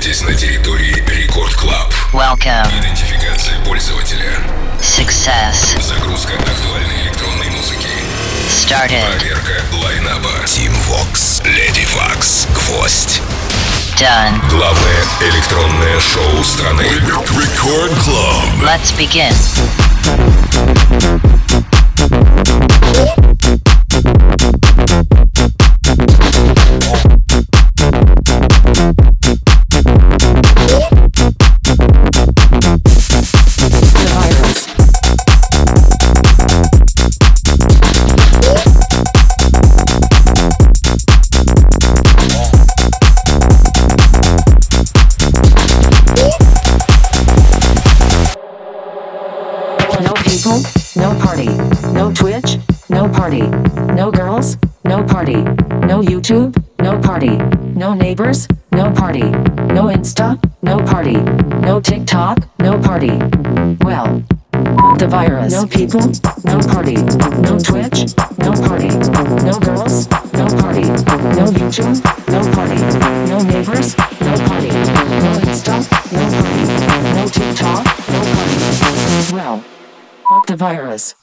находитесь на территории Record Club. Welcome. Идентификация пользователя. Success. Загрузка актуальной электронной музыки. Started. Проверка лайнапа. Team Vox, Lady Vox, Kvoist. Done. Главное электронное шоу страны. Record Club. Let's begin. No party, no Twitch, no party, no girls, no party, no YouTube, no party, no neighbors, no party, no Insta, no party, no TikTok, no party. Well, the virus. No people, no party, no Twitch, no party, no girls, no party, no YouTube, no party, no neighbors, no party, no Insta, no party, no TikTok, no party. Well. Fuck the virus.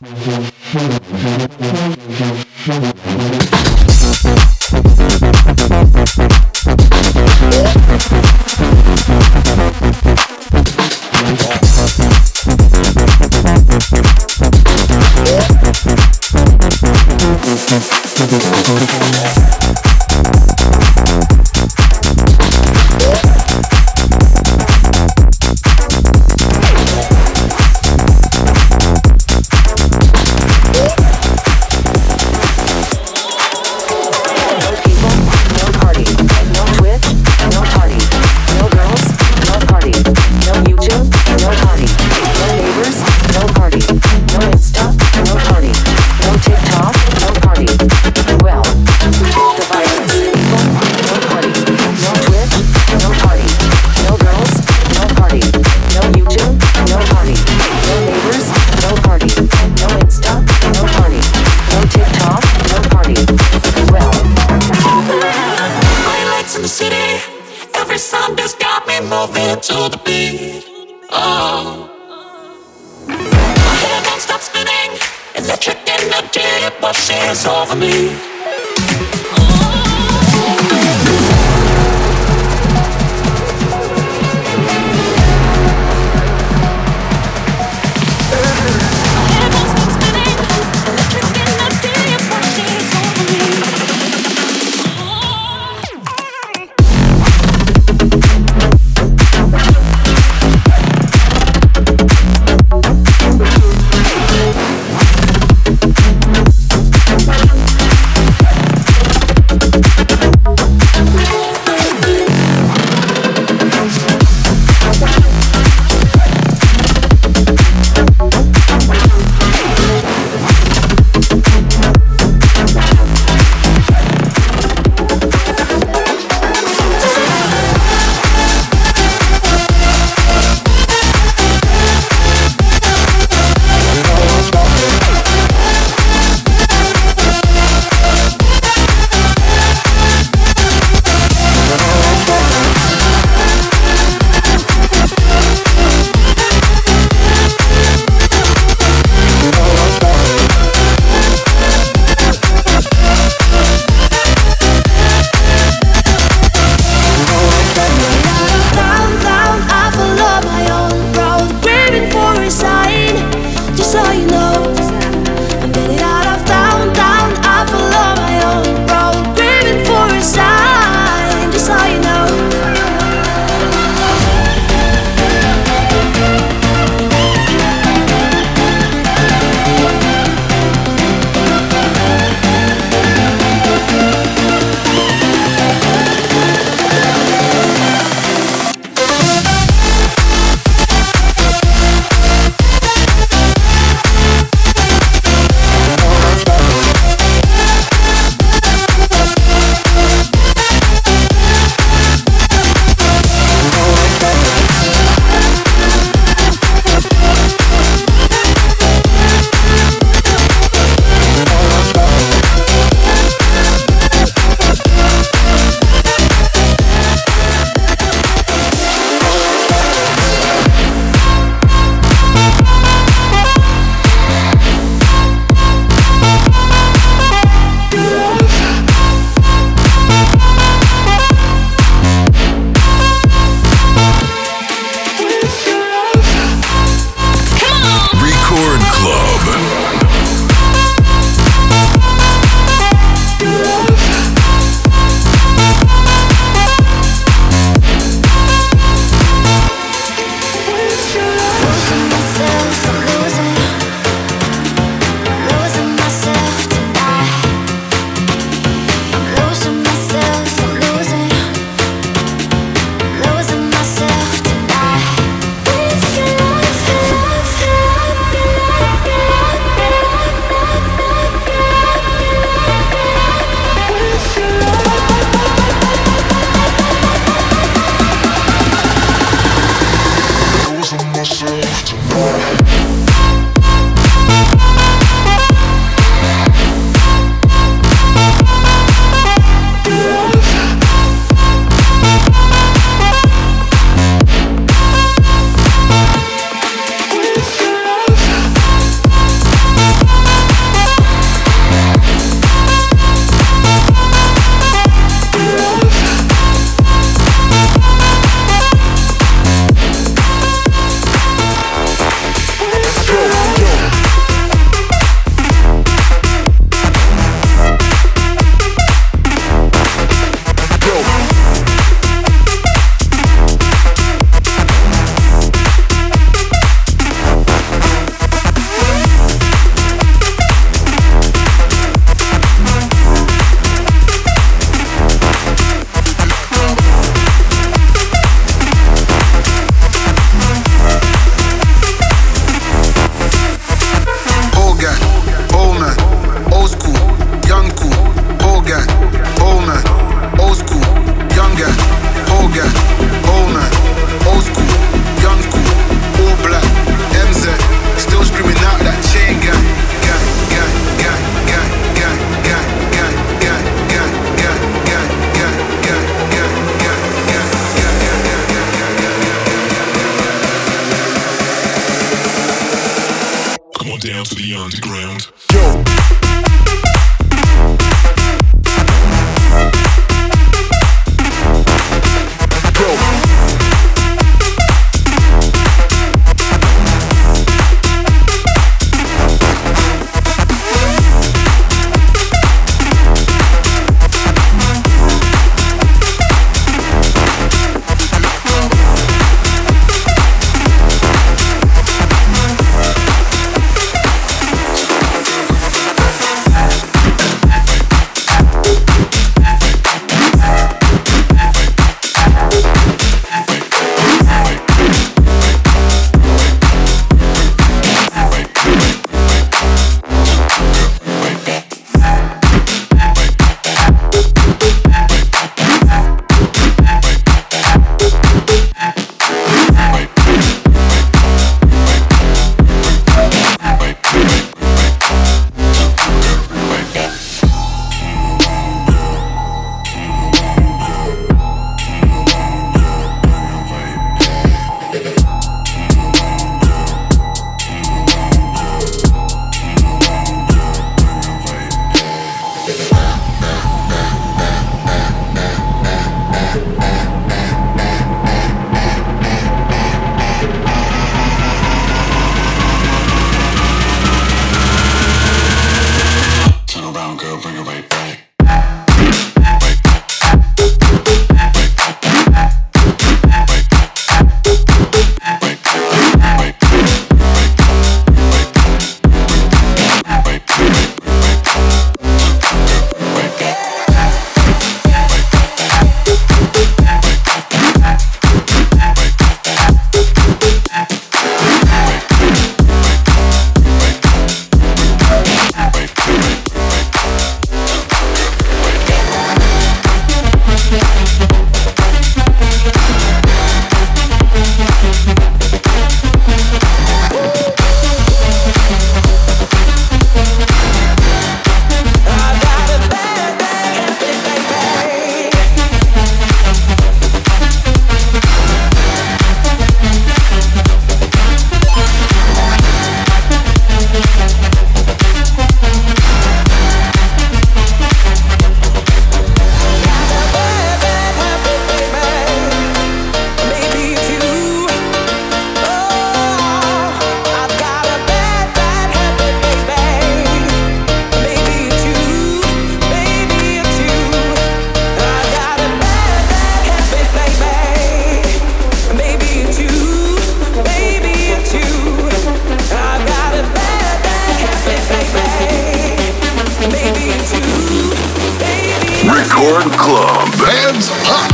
Record Club. Hands up.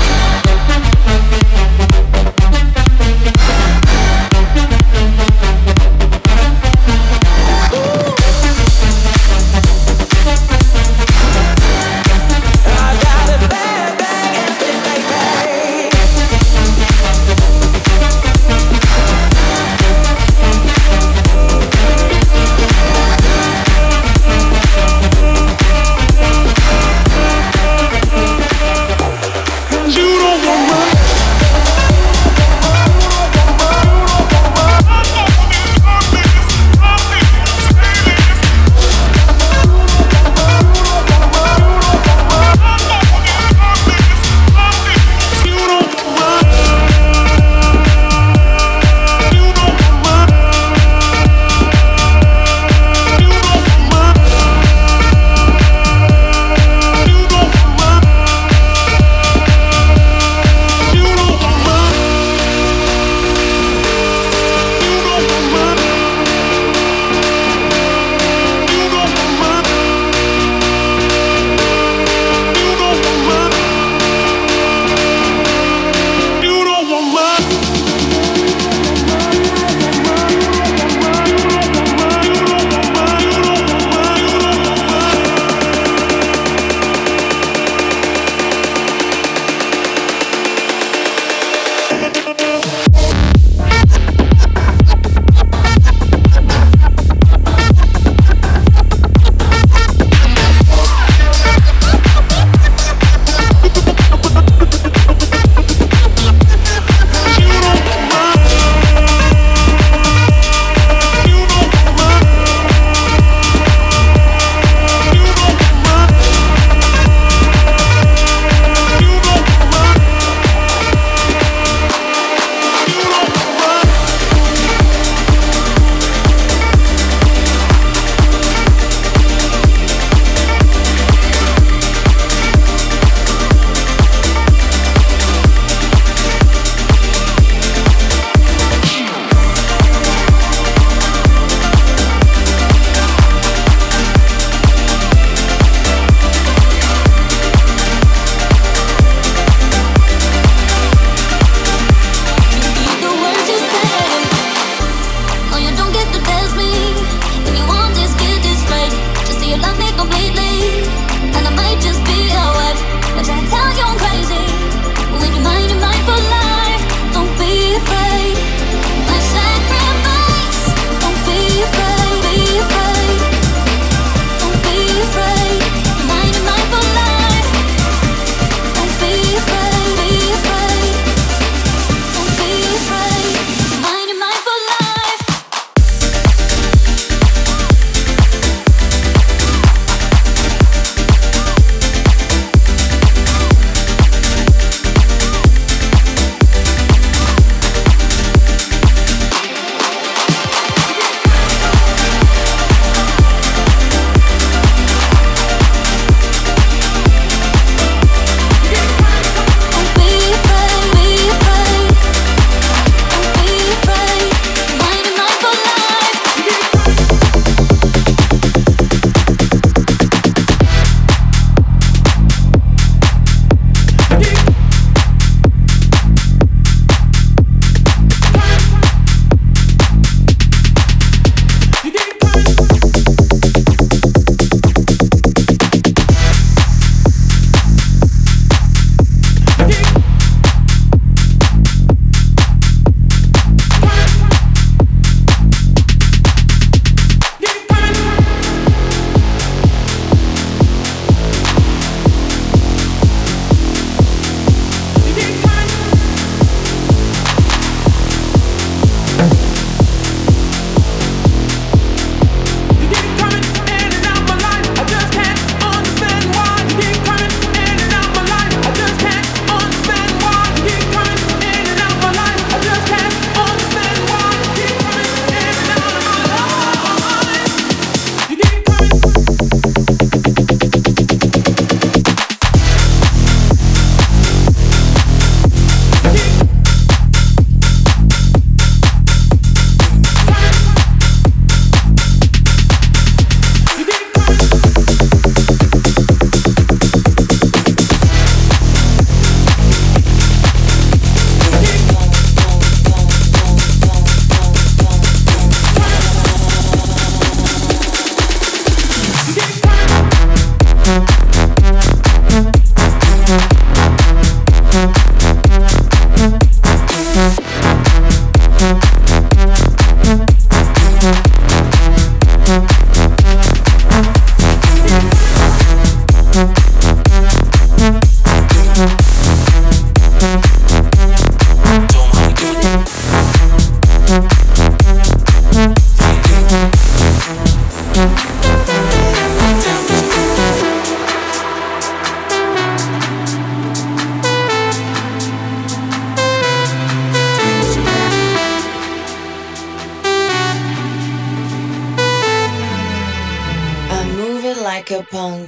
Hey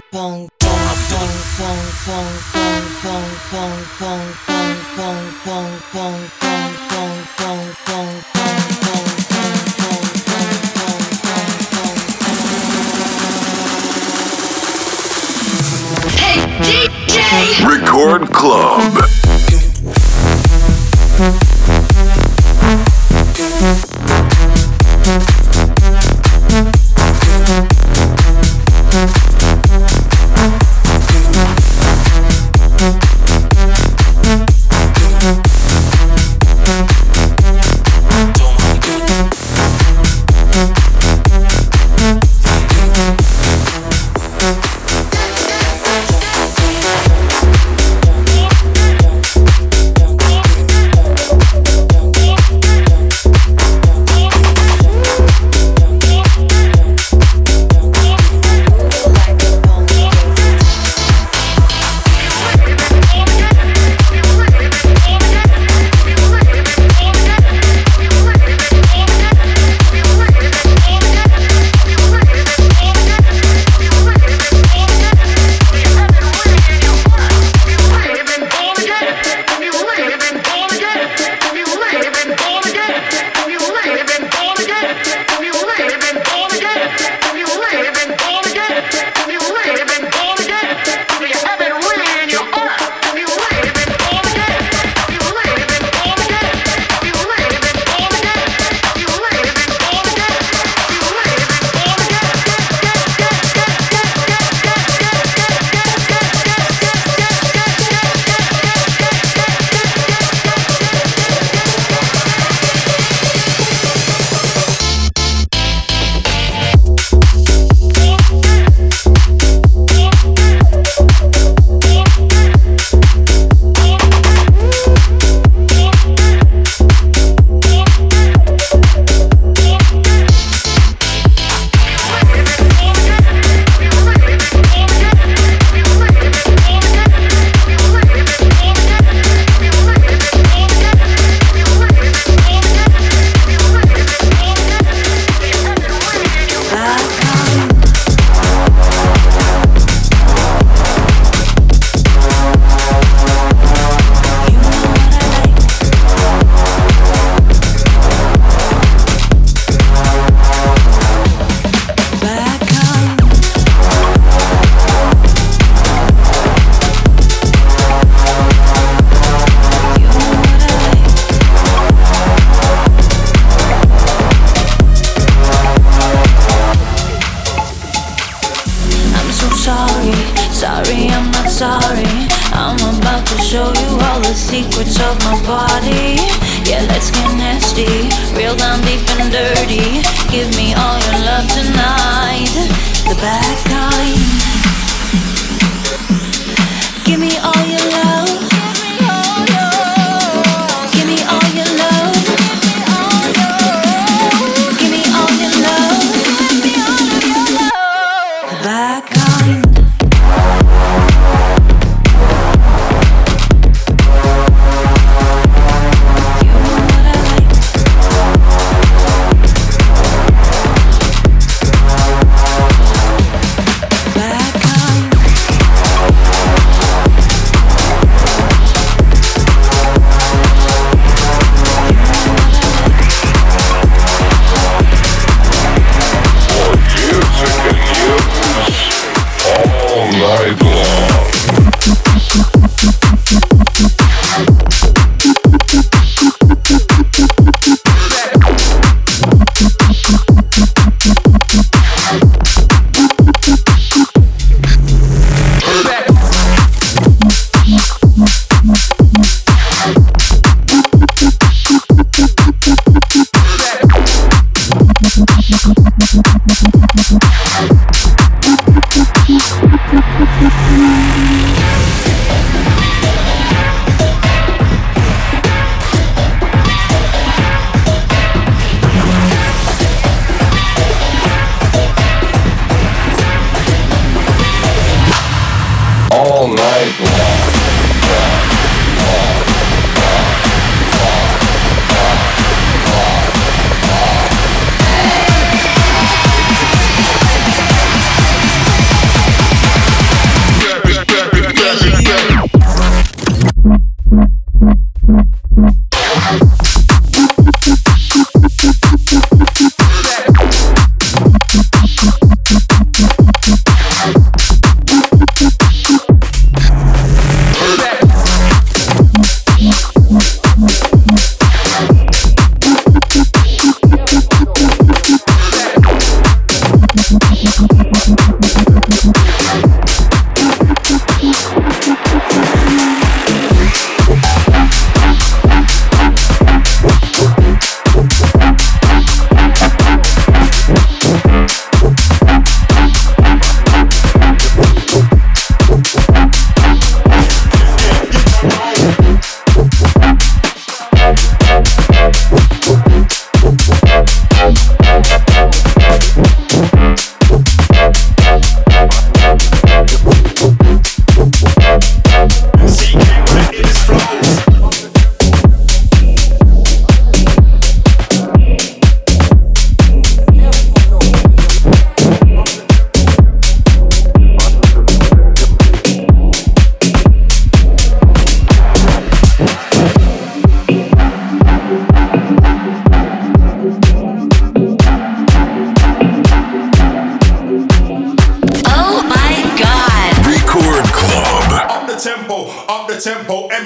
DJ Record Club.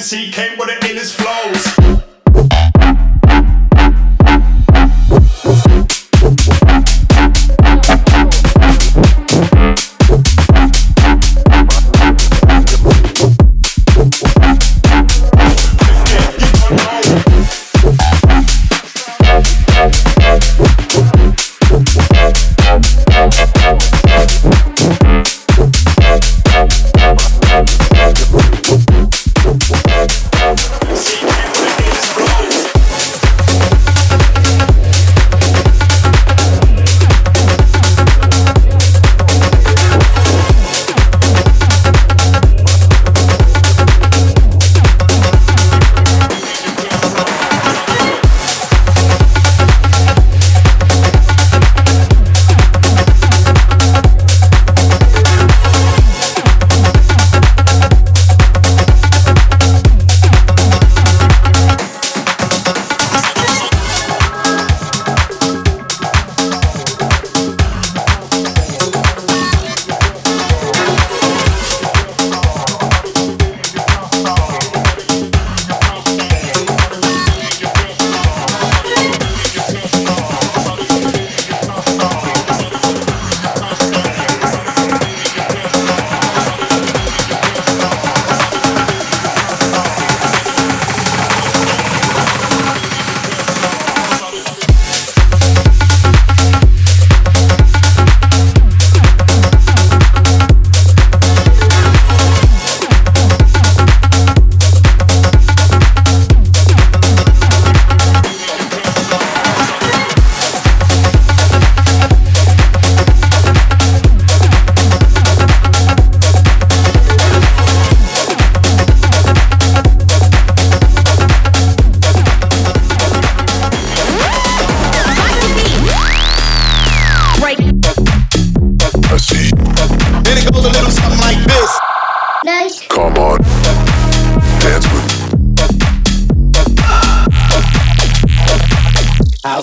MC came with the illest flows.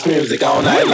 Music all night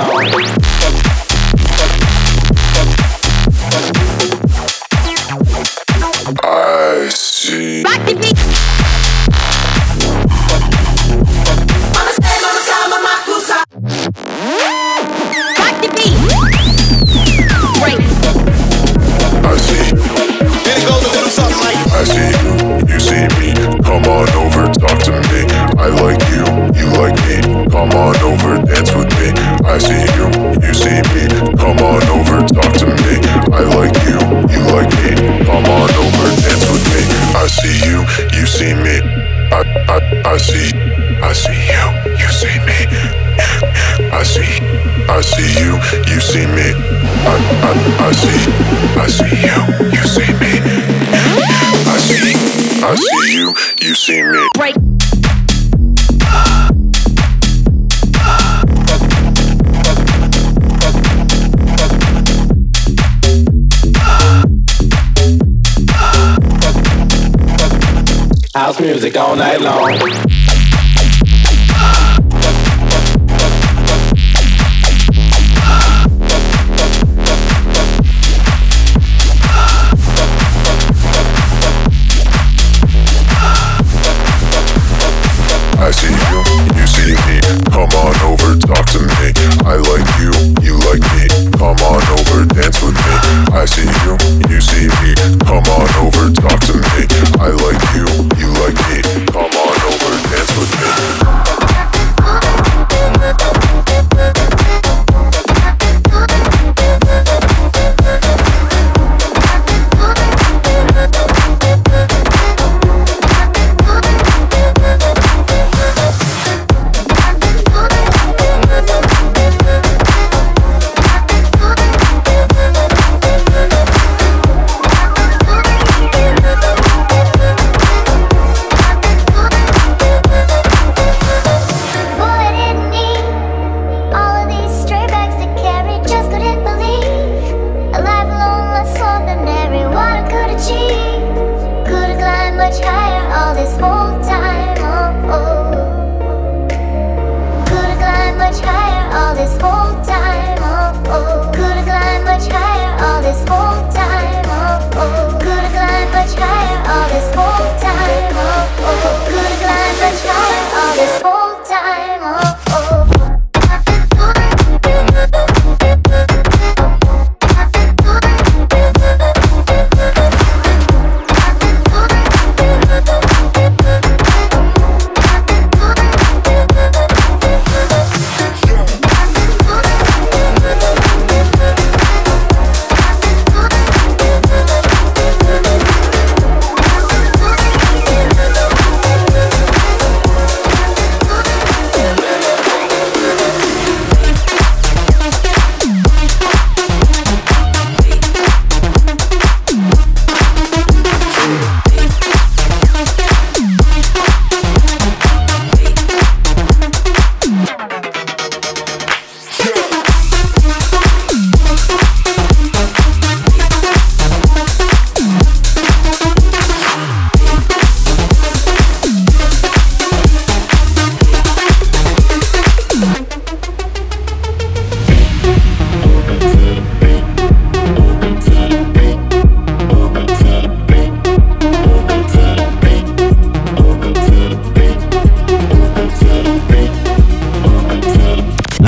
long. I see you, you see me. Come on over, talk to me. I like you, you like me. Come on over, dance with me. I see you, you see me. Come on over, talk to me. I like you, you like me. Come on over.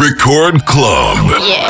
Record Club. Yeah.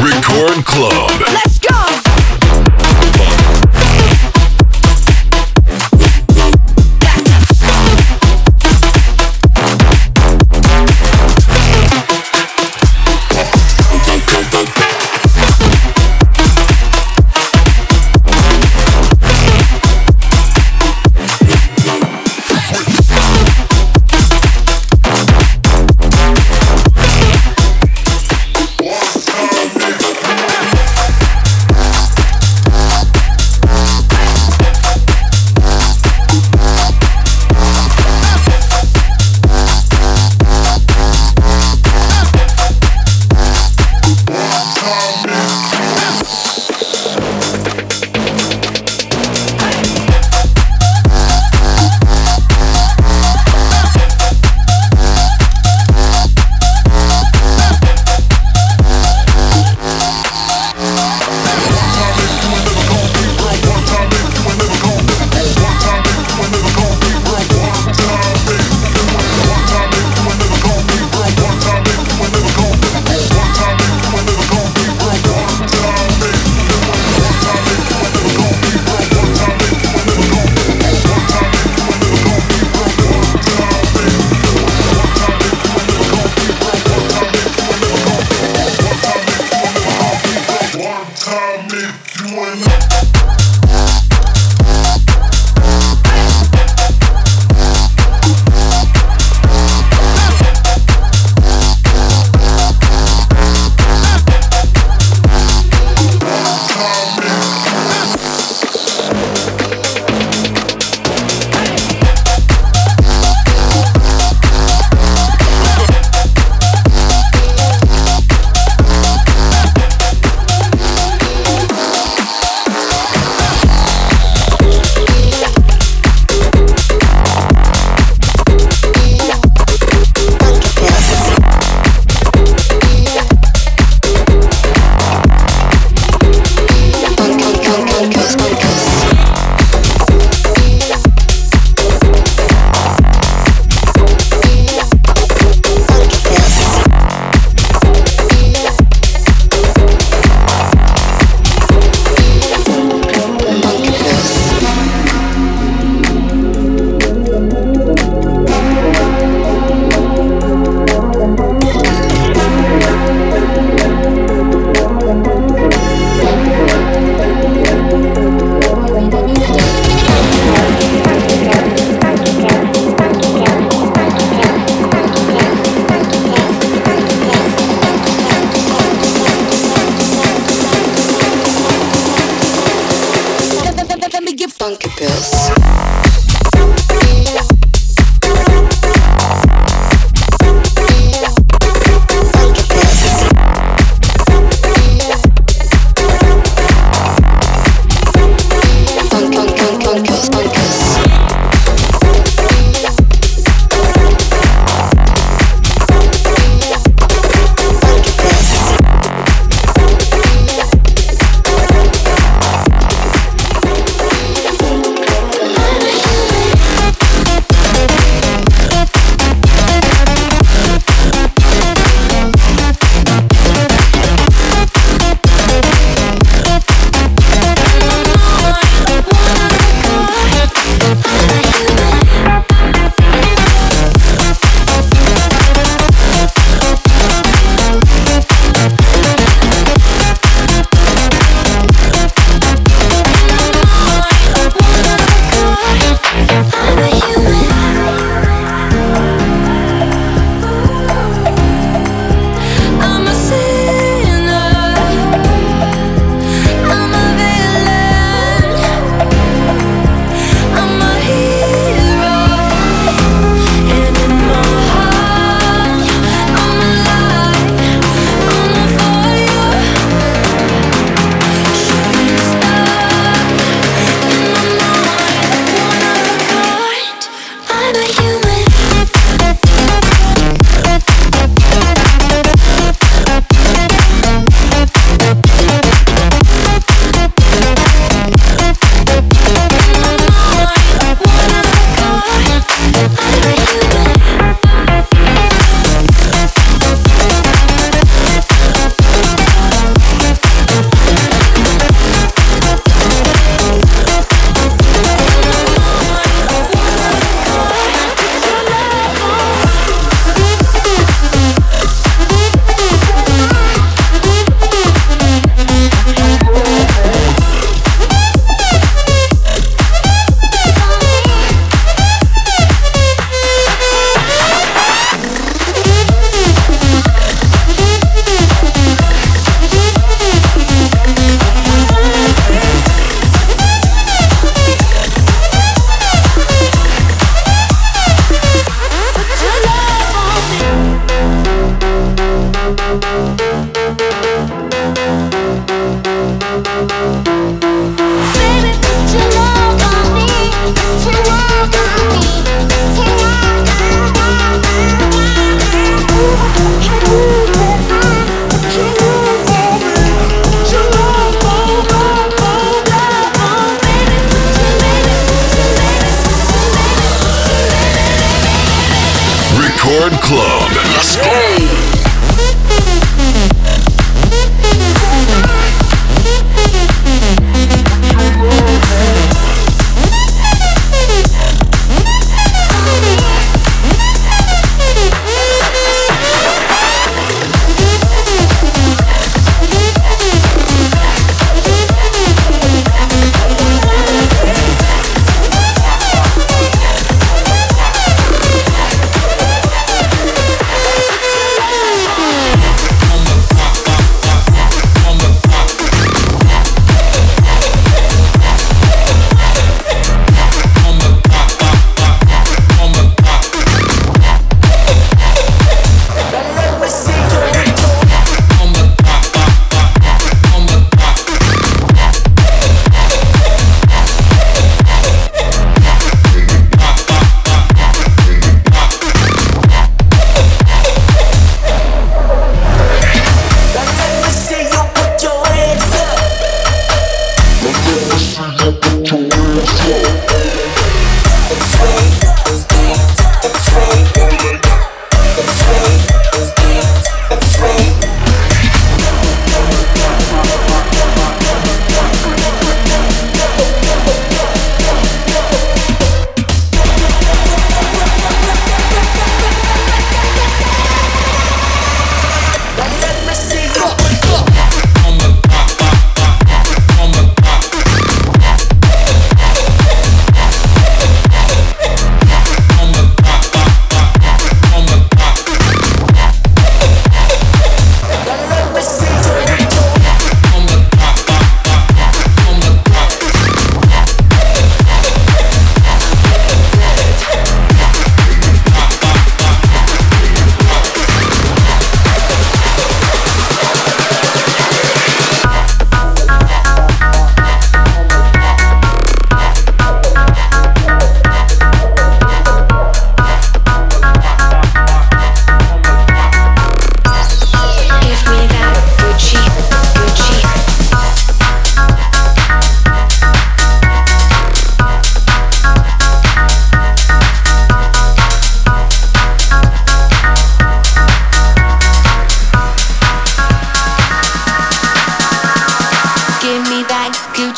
Record Club. Let's go.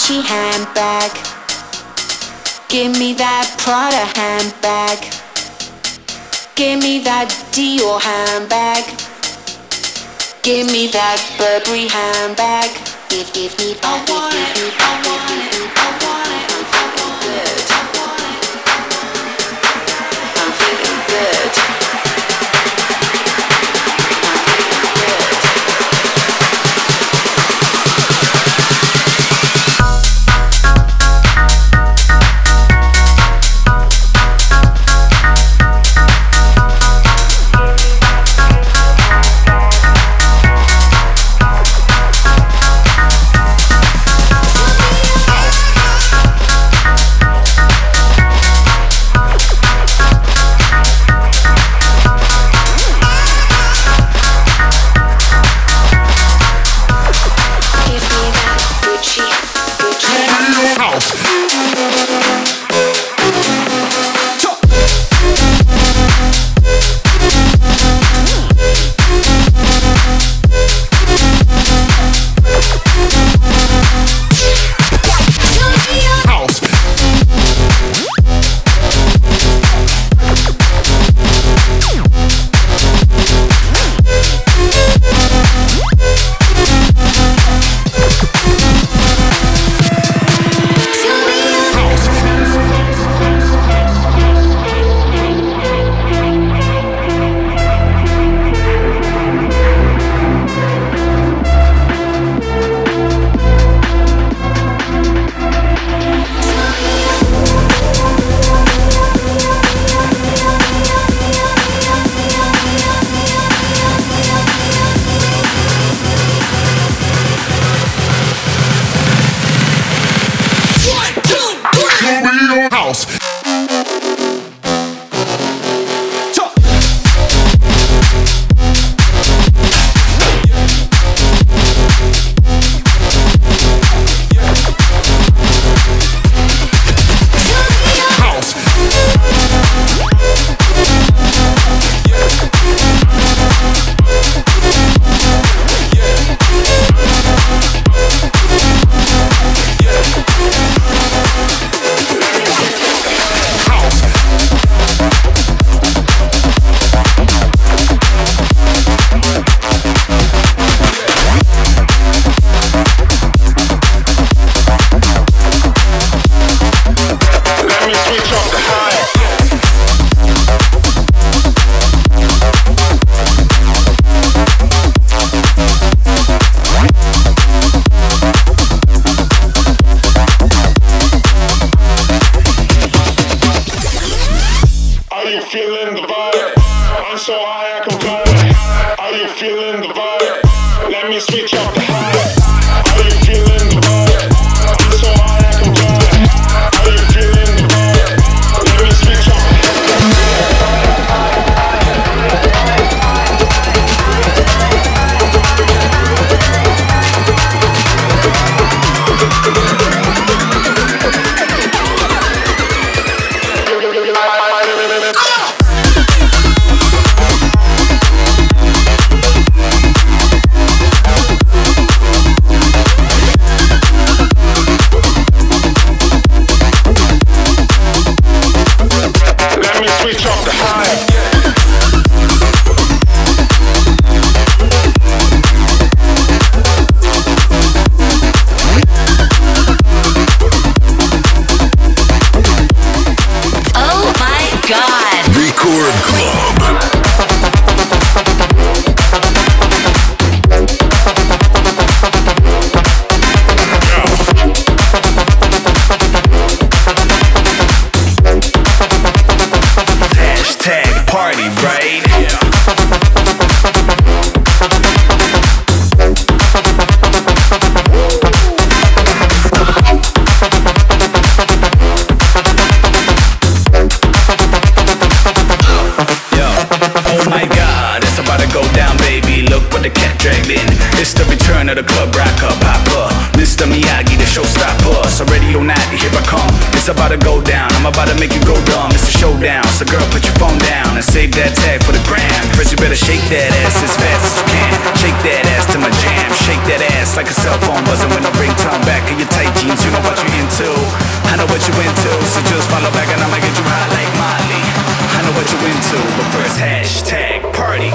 Gucci handbag. Give me that Prada handbag. Give me that Dior handbag. Give me that Burberry handbag. Give me that. I want it. I'm feeling good. I'm feeling good. I'm feeling good. be the showstopper. So radio 90, here I come. It's about to go down. I'm about to make you go dumb. It's a showdown. So girl, put your phone down and save that tag for the gram. First you better shake that ass as fast as you can. Shake that ass to my jam. Shake that ass like a cell phone buzzing when I ringtone back in your tight jeans. You know what you into. I know what you into. So just follow back and I'ma get you high like Molly. I know what you into. But first, hashtag party.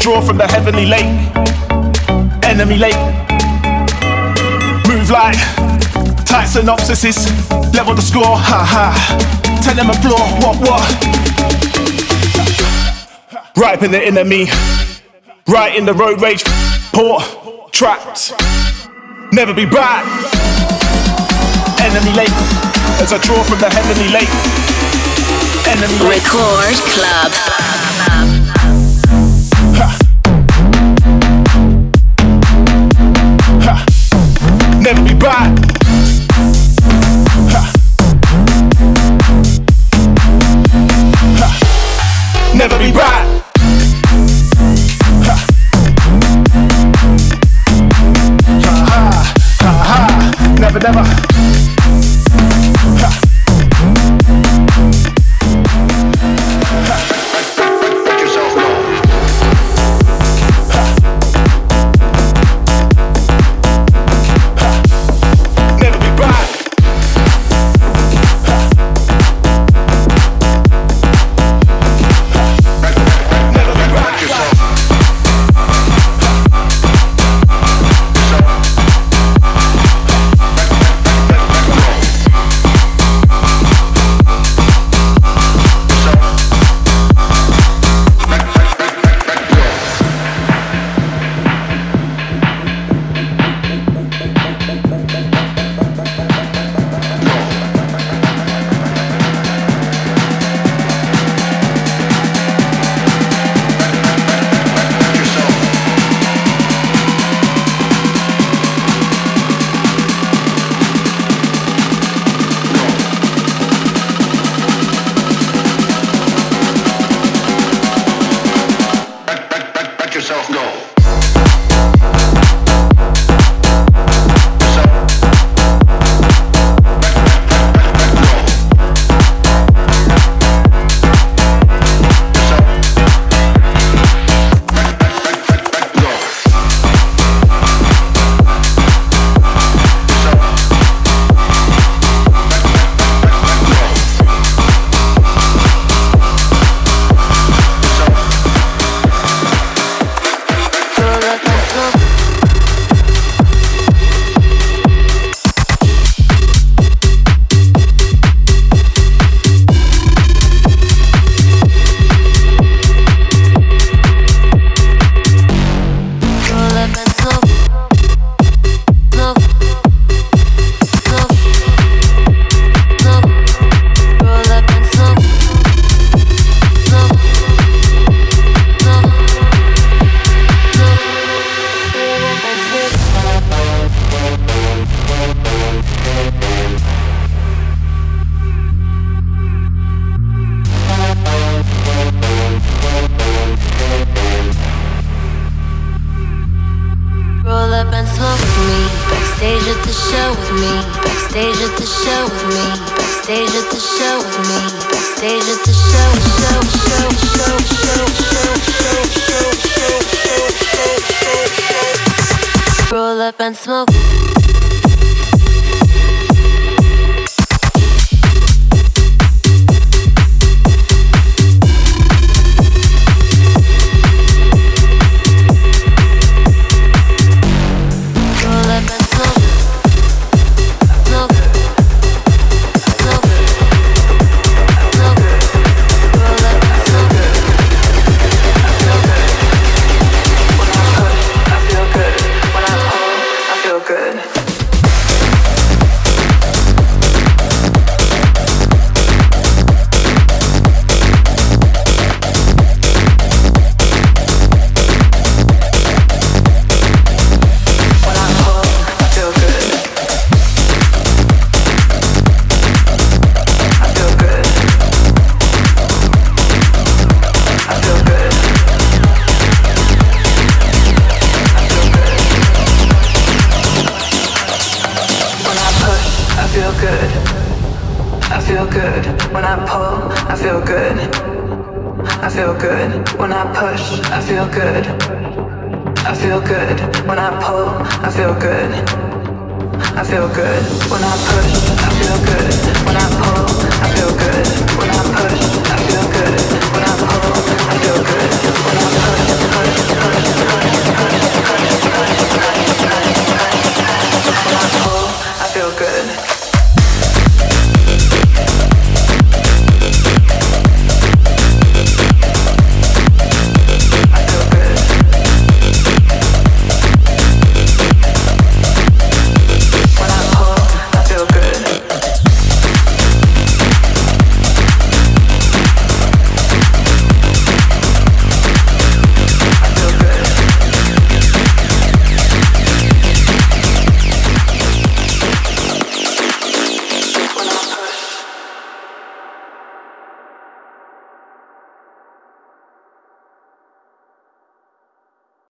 Draw from the heavenly lake, enemy lake. Move like tight synopsises, level the score, ha ha. Tell them a floor, what? Ripe in the enemy, right in the road rage, port, trapped, never be back. Enemy lake, as I draw from the heavenly lake. Record Club. Ha. Ha. Never be bought. Ha. Ha. Never be bought. Ha. Ha ha. Never, never. I feel good when I push, I feel good when I pull, I feel good.